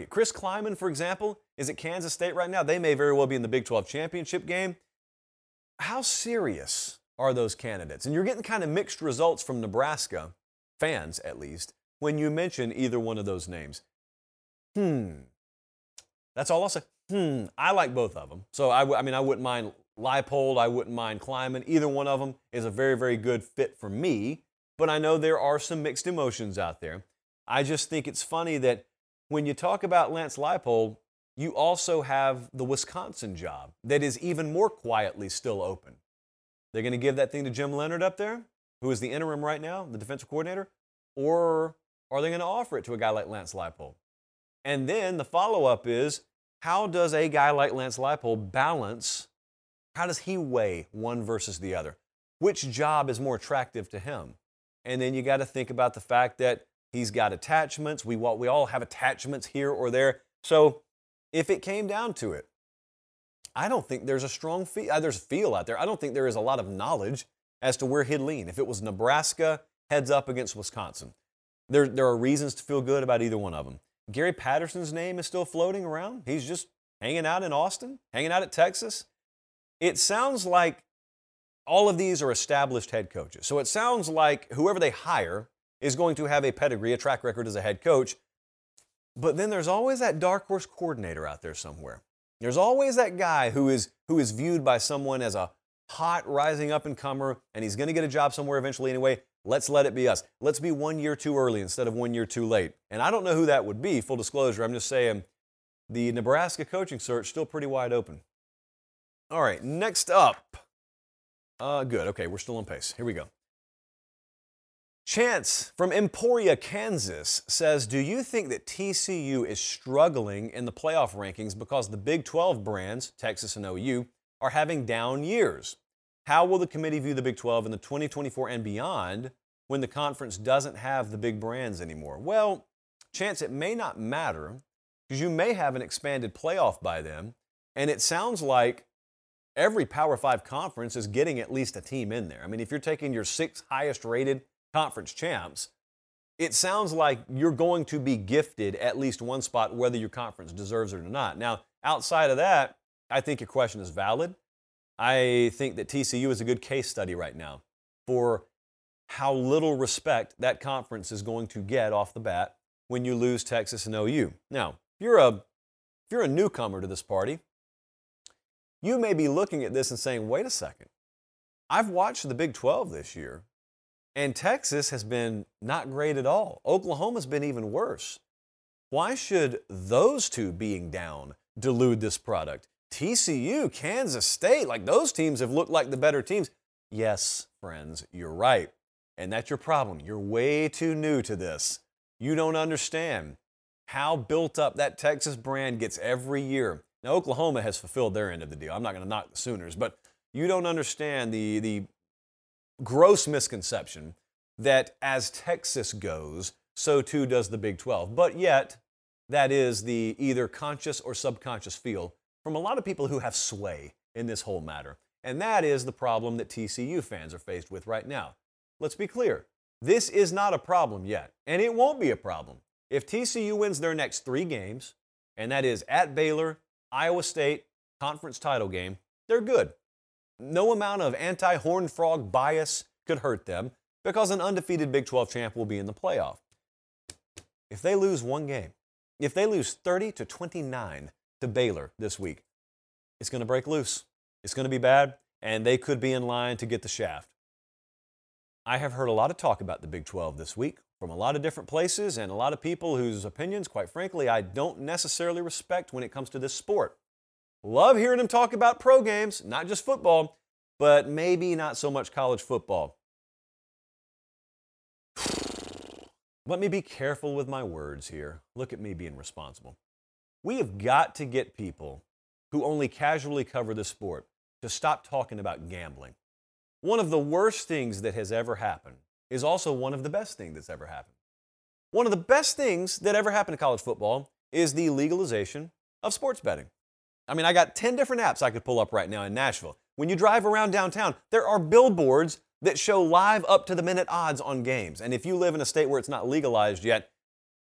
Chris Kleiman, for example, is at Kansas State right now. They may very well be in the Big 12 championship game. How serious are those candidates? And you're getting kind of mixed results from Nebraska fans, at least, when you mention either one of those names. That's all I'll say. I like both of them. So, I wouldn't mind Leipold. I wouldn't mind Kleiman. Either one of them is a very, very good fit for me. But I know there are some mixed emotions out there. I just think it's funny that when you talk about Lance Leipold, you also have the Wisconsin job that is even more quietly still open. They're going to give that thing to Jim Leonard up there, who is the interim right now, the defensive coordinator, or are they going to offer it to a guy like Lance Leipold? And then the follow-up is, how does a guy like Lance Leipold balance, how does he weigh one versus the other? Which job is more attractive to him? And then you got to think about the fact that he's got attachments. We all have attachments here or there. So if it came down to it, I don't think there's a strong feel. There's a feel out there. I don't think there is a lot of knowledge as to where he'd lean. If it was Nebraska heads up against Wisconsin, there are reasons to feel good about either one of them. Gary Patterson's name is still floating around. He's just hanging out in Austin, hanging out at Texas. It sounds like all of these are established head coaches. So it sounds like whoever they hire is going to have a pedigree, a track record as a head coach. But then there's always that dark horse coordinator out there somewhere. There's always that guy who is viewed by someone as a hot rising up and comer, and he's going to get a job somewhere eventually anyway. Let's let it be us. Let's be 1 year too early instead of 1 year too late. And I don't know who that would be, full disclosure. I'm just saying the Nebraska coaching search still pretty wide open. All right, next up. Good, okay, we're still on pace. Here we go. Chance from Emporia, Kansas says, do you think that TCU is struggling in the playoff rankings because the Big 12 brands, Texas and OU, are having down years? How will the committee view the Big 12 in the 2024 and beyond when the conference doesn't have the big brands anymore? Well, Chance, it may not matter because you may have an expanded playoff by then, and it sounds like every Power 5 conference is getting at least a team in there. I mean, if you're taking your 6th highest rated conference champs, it sounds like you're going to be gifted at least one spot whether your conference deserves it or not. Now, outside of that, I think your question is valid. I think that TCU is a good case study right now for how little respect that conference is going to get off the bat when you lose Texas and OU. Now, if you're a newcomer to this party, you may be looking at this and saying, wait a second, I've watched the Big 12 this year, and Texas has been not great at all. Oklahoma's been even worse. Why should those two being down delude this product? TCU, Kansas State, like those teams have looked like the better teams. Yes, friends, you're right. And that's your problem. You're way too new to this. You don't understand how built up that Texas brand gets every year. Now, Oklahoma has fulfilled their end of the deal. I'm not going to knock the Sooners, but you don't understand the gross misconception that as Texas goes, so too does the Big 12. But yet, that is the either conscious or subconscious feel from a lot of people who have sway in this whole matter. And that is the problem that TCU fans are faced with right now. Let's be clear. This is not a problem yet, and it won't be a problem. If TCU wins their next three games, and that is at Baylor, Iowa State, conference title game, they're good. No amount of anti-horned frog bias could hurt them because an undefeated Big 12 champ will be in the playoff. If they lose one game, if they lose 30-29 to Baylor this week, it's going to break loose. It's going to be bad, and they could be in line to get the shaft. I have heard a lot of talk about the Big 12 this week from a lot of different places and a lot of people whose opinions, quite frankly, I don't necessarily respect when it comes to this sport. Love hearing them talk about pro games, not just football, but maybe not so much college football. Let me be careful with my words here. Look at me being responsible. We have got to get people who only casually cover the sport to stop talking about gambling. One of the worst things that has ever happened is also one of the best things that's ever happened. One of the best things that ever happened to college football is the legalization of sports betting. I mean, I got 10 different apps I could pull up right now in Nashville. When you drive around downtown, there are billboards that show live up-to-the-minute odds on games. And if you live in a state where it's not legalized yet,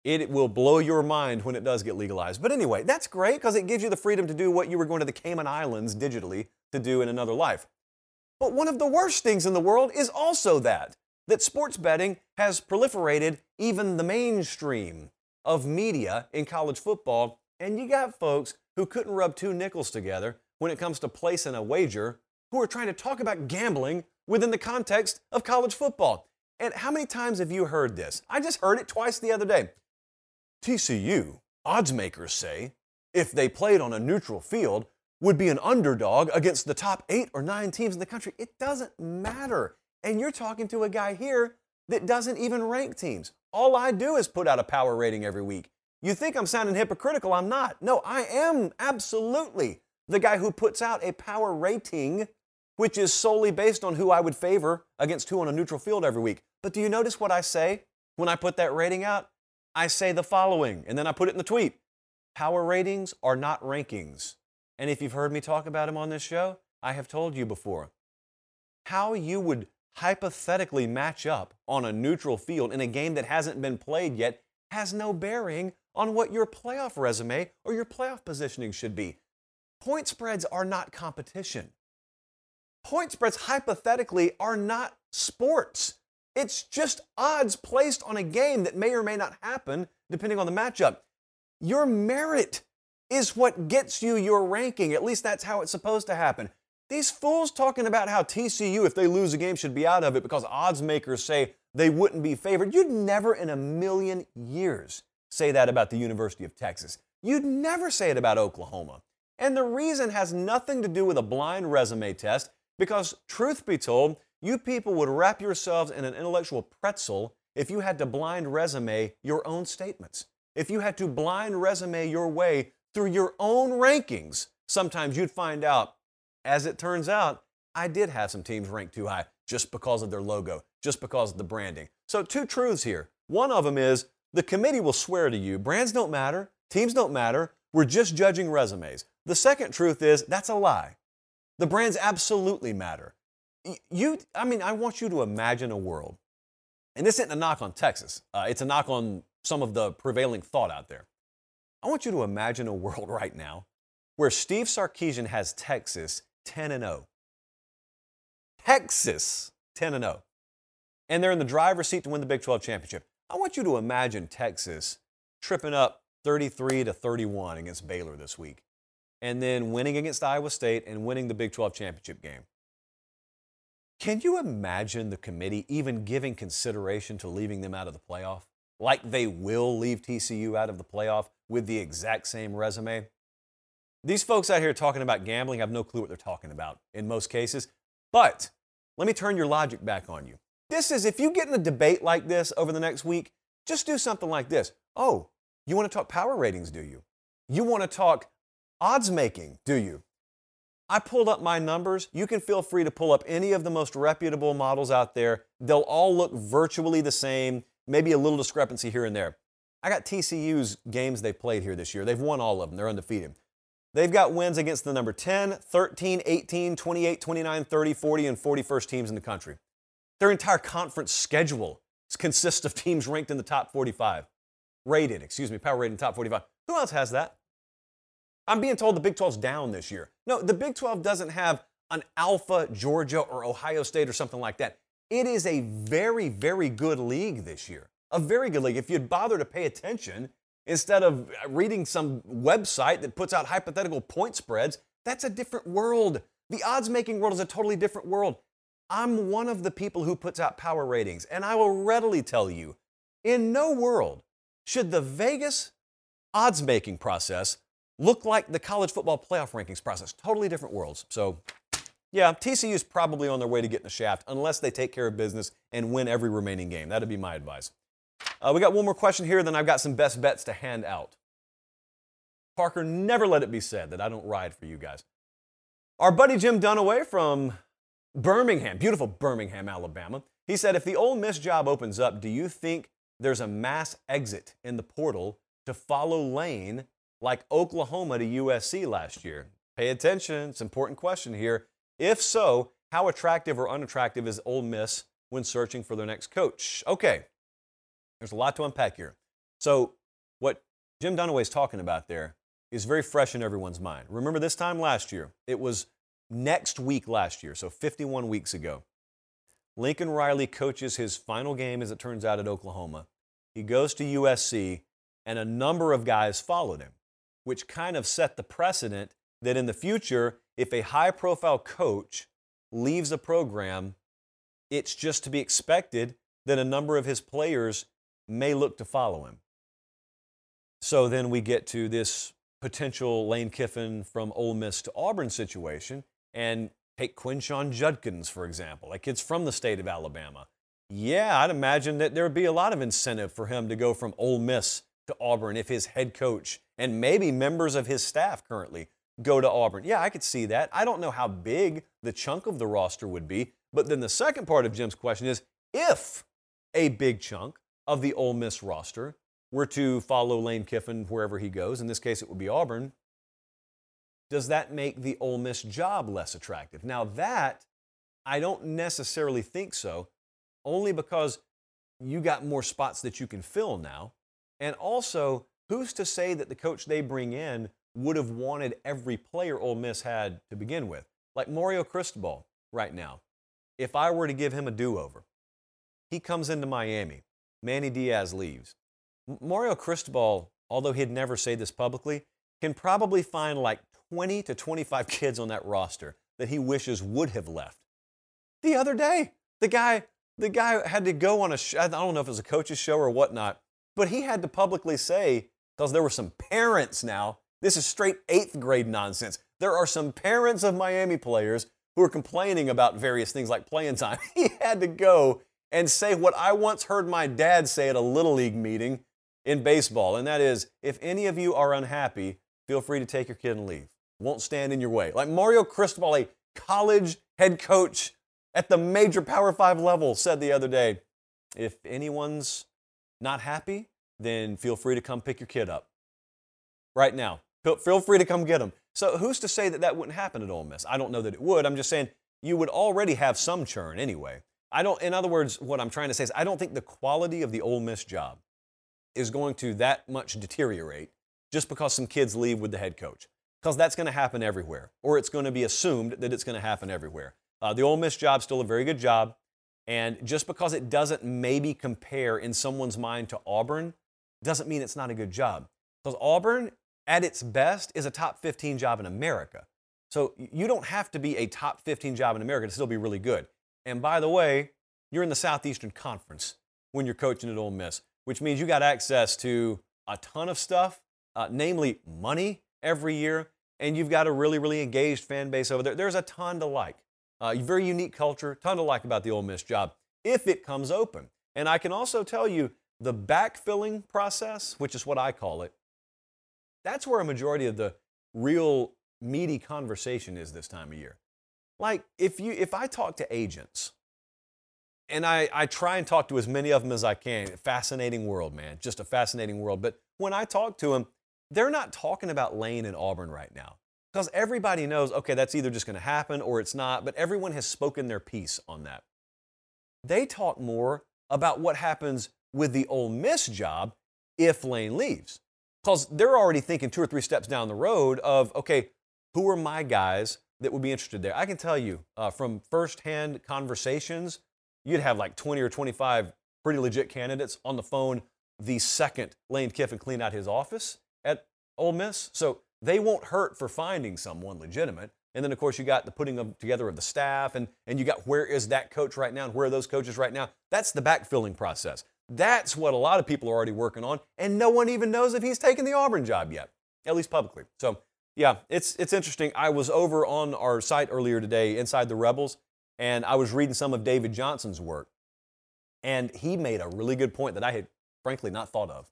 it will blow your mind when it does get legalized. But anyway, that's great because it gives you the freedom to do what you were going to the Cayman Islands digitally to do in another life. But one of the worst things in the world is also that sports betting has proliferated even the mainstream of media in college football. And you got folks who couldn't rub two nickels together when it comes to placing a wager who are trying to talk about gambling within the context of college football. And how many times have you heard this? I just heard it twice the other day. TCU, odds makers say, if they played on a neutral field, would be an underdog against the top 8 or 9 teams in the country. It doesn't matter. And you're talking to a guy here that doesn't even rank teams. All I do is put out a power rating every week. You think I'm sounding hypocritical? I'm not. No, I am absolutely the guy who puts out a power rating, which is solely based on who I would favor against who on a neutral field every week. But do you notice what I say when I put that rating out? I say the following, and then I put it in the tweet. Power ratings are not rankings. And if you've heard me talk about them on this show, I have told you before. How you would hypothetically match up on a neutral field in a game that hasn't been played yet has no bearing on what your playoff resume or your playoff positioning should be. Point spreads are not competition. Point spreads, hypothetically, are not sports. It's just odds placed on a game that may or may not happen, depending on the matchup. Your merit is what gets you your ranking. At least that's how it's supposed to happen. These fools talking about how TCU, if they lose a game, should be out of it because odds makers say they wouldn't be favored. You'd never in a million years say that about the University of Texas. You'd never say it about Oklahoma. And the reason has nothing to do with a blind resume test because, truth be told, you people would wrap yourselves in an intellectual pretzel if you had to blind resume your own statements. If you had to blind resume your way through your own rankings, sometimes you'd find out, as it turns out, I did have some teams ranked too high just because of their logo, just because of the branding. So two truths here. One of them is the committee will swear to you, brands don't matter, teams don't matter, we're just judging resumes. The second truth is that's a lie. The brands absolutely matter. I want you to imagine a world, and this isn't a knock on Texas. It's a knock on some of the prevailing thought out there. I want you to imagine a world right now where Steve Sarkisian has Texas 10-0. Texas 10-0. And they're in the driver's seat to win the Big 12 championship. I want you to imagine Texas tripping up 33-31 against Baylor this week and then winning against Iowa State and winning the Big 12 championship game. Can you imagine the committee even giving consideration to leaving them out of the playoff? Like they will leave TCU out of the playoff with the exact same resume? These folks out here talking about gambling have no clue what they're talking about in most cases. But let me turn your logic back on you. This is, if you get in a debate like this over the next week, just do something like this. Oh, you want to talk power ratings, do you? You want to talk odds making, do you? I pulled up my numbers. You can feel free to pull up any of the most reputable models out there. They'll all look virtually the same, maybe a little discrepancy here and there. I got TCU's games they've played here this year. They've won all of them. They're undefeated. They've got wins against the number 10, 13, 18, 28, 29, 30, 40, and 41st teams in the country. Their entire conference schedule consists of teams ranked in the top 45. Rated, excuse me, power rated in the top 45. Who else has that? I'm being told the Big 12's down this year. No, the Big 12 doesn't have an alpha Georgia or Ohio State or something like that. It is a very, very good league this year. A very good league. If you'd bother to pay attention instead of reading some website that puts out hypothetical point spreads, that's a different world. The odds-making world is a totally different world. I'm one of the people who puts out power ratings, and I will readily tell you, in no world should the Vegas odds-making process look like the college football playoff rankings process. Totally different worlds. So, yeah, TCU's probably on their way to getting the shaft unless they take care of business and win every remaining game. That'd be my advice. We got one more question here, then I've got some best bets to hand out. Parker, never let it be said that I don't ride for you guys. Our buddy Jim Dunaway from Birmingham, beautiful Birmingham, Alabama. He said, if the Ole Miss job opens up, do you think there's a mass exit in the portal to follow Lane like Oklahoma to USC last year? Pay attention. It's an important question here. If so, how attractive or unattractive is Ole Miss when searching for their next coach? Okay, there's a lot to unpack here. So what Jim Dunaway is talking about there is very fresh in everyone's mind. Remember this time last year, it was next week last year, so 51 weeks ago, Lincoln Riley coaches his final game, as it turns out, at Oklahoma. He goes to USC, and a number of guys followed him, which kind of set the precedent that in the future, if a high-profile coach leaves a program, it's just to be expected that a number of his players may look to follow him. So then we get to this potential Lane Kiffin from Ole Miss to Auburn situation, and take Quinshon Judkins, for example. That kid's from the state of Alabama. Yeah, I'd imagine that there would be a lot of incentive for him to go from Ole Miss to Auburn if his head coach and maybe members of his staff currently go to Auburn. Yeah, I could see that. I don't know how big the chunk of the roster would be, but then the second part of Jim's question is, if a big chunk of the Ole Miss roster were to follow Lane Kiffin wherever he goes, in this case it would be Auburn, does that make the Ole Miss job less attractive? Now that, I don't necessarily think so, only because you got more spots that you can fill now. And also, who's to say that the coach they bring in would have wanted every player Ole Miss had to begin with? Like Mario Cristobal right now, if I were to give him a do-over, he comes into Miami, Manny Diaz leaves. Mario Cristobal, although he'd never say this publicly, can probably find like 20 to 25 kids on that roster that he wishes would have left. The other day, the guy had to go on a show, I don't know if it was a coach's show or whatnot, but he had to publicly say, because there were some parents now, this is straight eighth grade nonsense. There are some parents of Miami players who are complaining about various things like playing time. He had to go and say what I once heard my dad say at a Little League meeting in baseball, and that is, if any of you are unhappy, feel free to take your kid and leave. Won't stand in your way. Like Mario Cristobal, a college head coach at the major Power 5 level, said the other day, if anyone's not happy, then feel free to come pick your kid up right now. Feel free to come get him. So who's to say that that wouldn't happen at Ole Miss? I don't know that it would. I'm just saying you would already have some churn anyway. In other words, what I'm trying to say is I don't think the quality of the Ole Miss job is going to that much deteriorate just because some kids leave with the head coach. Because that's going to happen everywhere, or it's going to be assumed that it's going to happen everywhere. The Ole Miss job's still a very good job, and just because it doesn't maybe compare in someone's mind to Auburn doesn't mean it's not a good job. Because Auburn, at its best, is a top 15 job in America. So you don't have to be a top 15 job in America to still be really good. And by the way, you're in the Southeastern Conference when you're coaching at Ole Miss, which means you got access to a ton of stuff, namely money every year, and you've got a really, really engaged fan base over there. There's a ton to like. Very unique culture, ton to like about the Ole Miss job if it comes open. And I can also tell you the backfilling process, which is what I call it, that's where a majority of the real meaty conversation is this time of year. Like, if I talk to agents, and I try and talk to as many of them as I can. Fascinating world, man. Just a fascinating world. But when I talk to them, they're not talking about Lane and Auburn right now. Because everybody knows, okay, that's either just going to happen or it's not. But everyone has spoken their piece on that. They talk more about what happens with the Ole Miss job if Lane leaves. Because they're already thinking two or three steps down the road of, okay, who are my guys that would be interested there? I can tell you from firsthand conversations, you'd have like 20 or 25 pretty legit candidates on the phone the second Lane Kiffin cleaned out his office at Ole Miss. So they won't hurt for finding someone legitimate. And then, of course, you got the putting together of the staff, and you got where is that coach right now and where are those coaches right now. That's the backfilling process. That's what a lot of people are already working on, and no one even knows if he's taken the Auburn job yet, at least publicly. So, yeah, it's interesting. I was over on our site earlier today, Inside the Rebels, and I was reading some of David Johnson's work, and he made a really good point that I had, frankly, not thought of.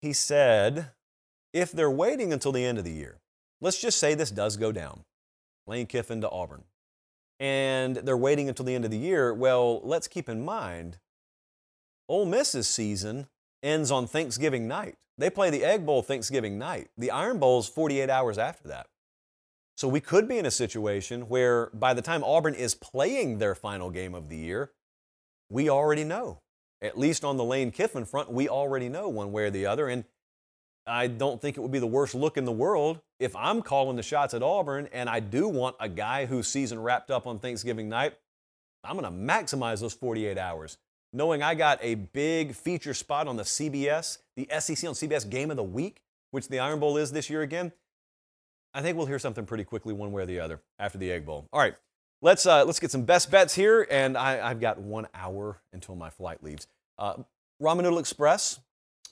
He said, if they're waiting until the end of the year, let's just say this does go down, Lane Kiffin to Auburn, and they're waiting until the end of the year, well, let's keep in mind Ole Miss's season ends on Thanksgiving night. They play the Egg Bowl Thanksgiving night. The Iron Bowl's 48 hours after that. So we could be in a situation where by the time Auburn is playing their final game of the year, we already know. At least on the Lane Kiffin front, we already know one way or the other. And I don't think it would be the worst look in the world if I'm calling the shots at Auburn and I do want a guy whose season wrapped up on Thanksgiving night. I'm going to maximize those 48 hours, knowing I got a big feature spot on the SEC on CBS Game of the Week, which the Iron Bowl is this year again. I think we'll hear something pretty quickly one way or the other after the Egg Bowl. All right, let's get some best bets here, and I've got 1 hour until my flight leaves. Ramen Noodle Express,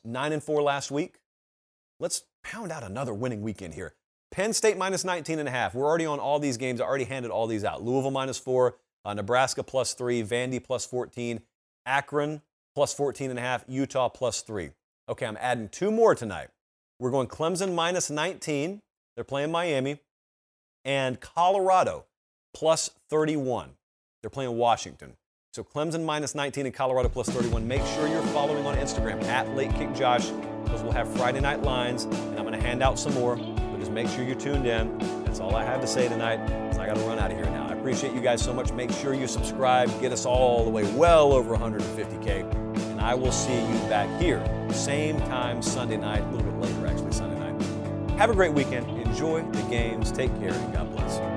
9-4 last week. Let's pound out another winning weekend here. Penn State minus 19.5. We're already on all these games. I already handed all these out. Louisville minus 4, Nebraska plus 3, Vandy plus 14, Akron plus 14.5, Utah plus 3. Okay, I'm adding two more tonight. We're going Clemson minus 19. They're playing Miami, and Colorado plus 31. They're playing Washington. So Clemson minus 19 and Colorado plus 31. Make sure you're following on Instagram at LateKickJosh because we'll have Friday night lines, and I'm going to hand out some more. But just make sure you're tuned in. That's all I have to say tonight because I got to run out of here now. I appreciate you guys so much. Make sure you subscribe. Get us all the way well over 150K, and I will see you back here same time Sunday night, a little bit later actually Sunday night. Have a great weekend. Enjoy the games. Take care, and God bless.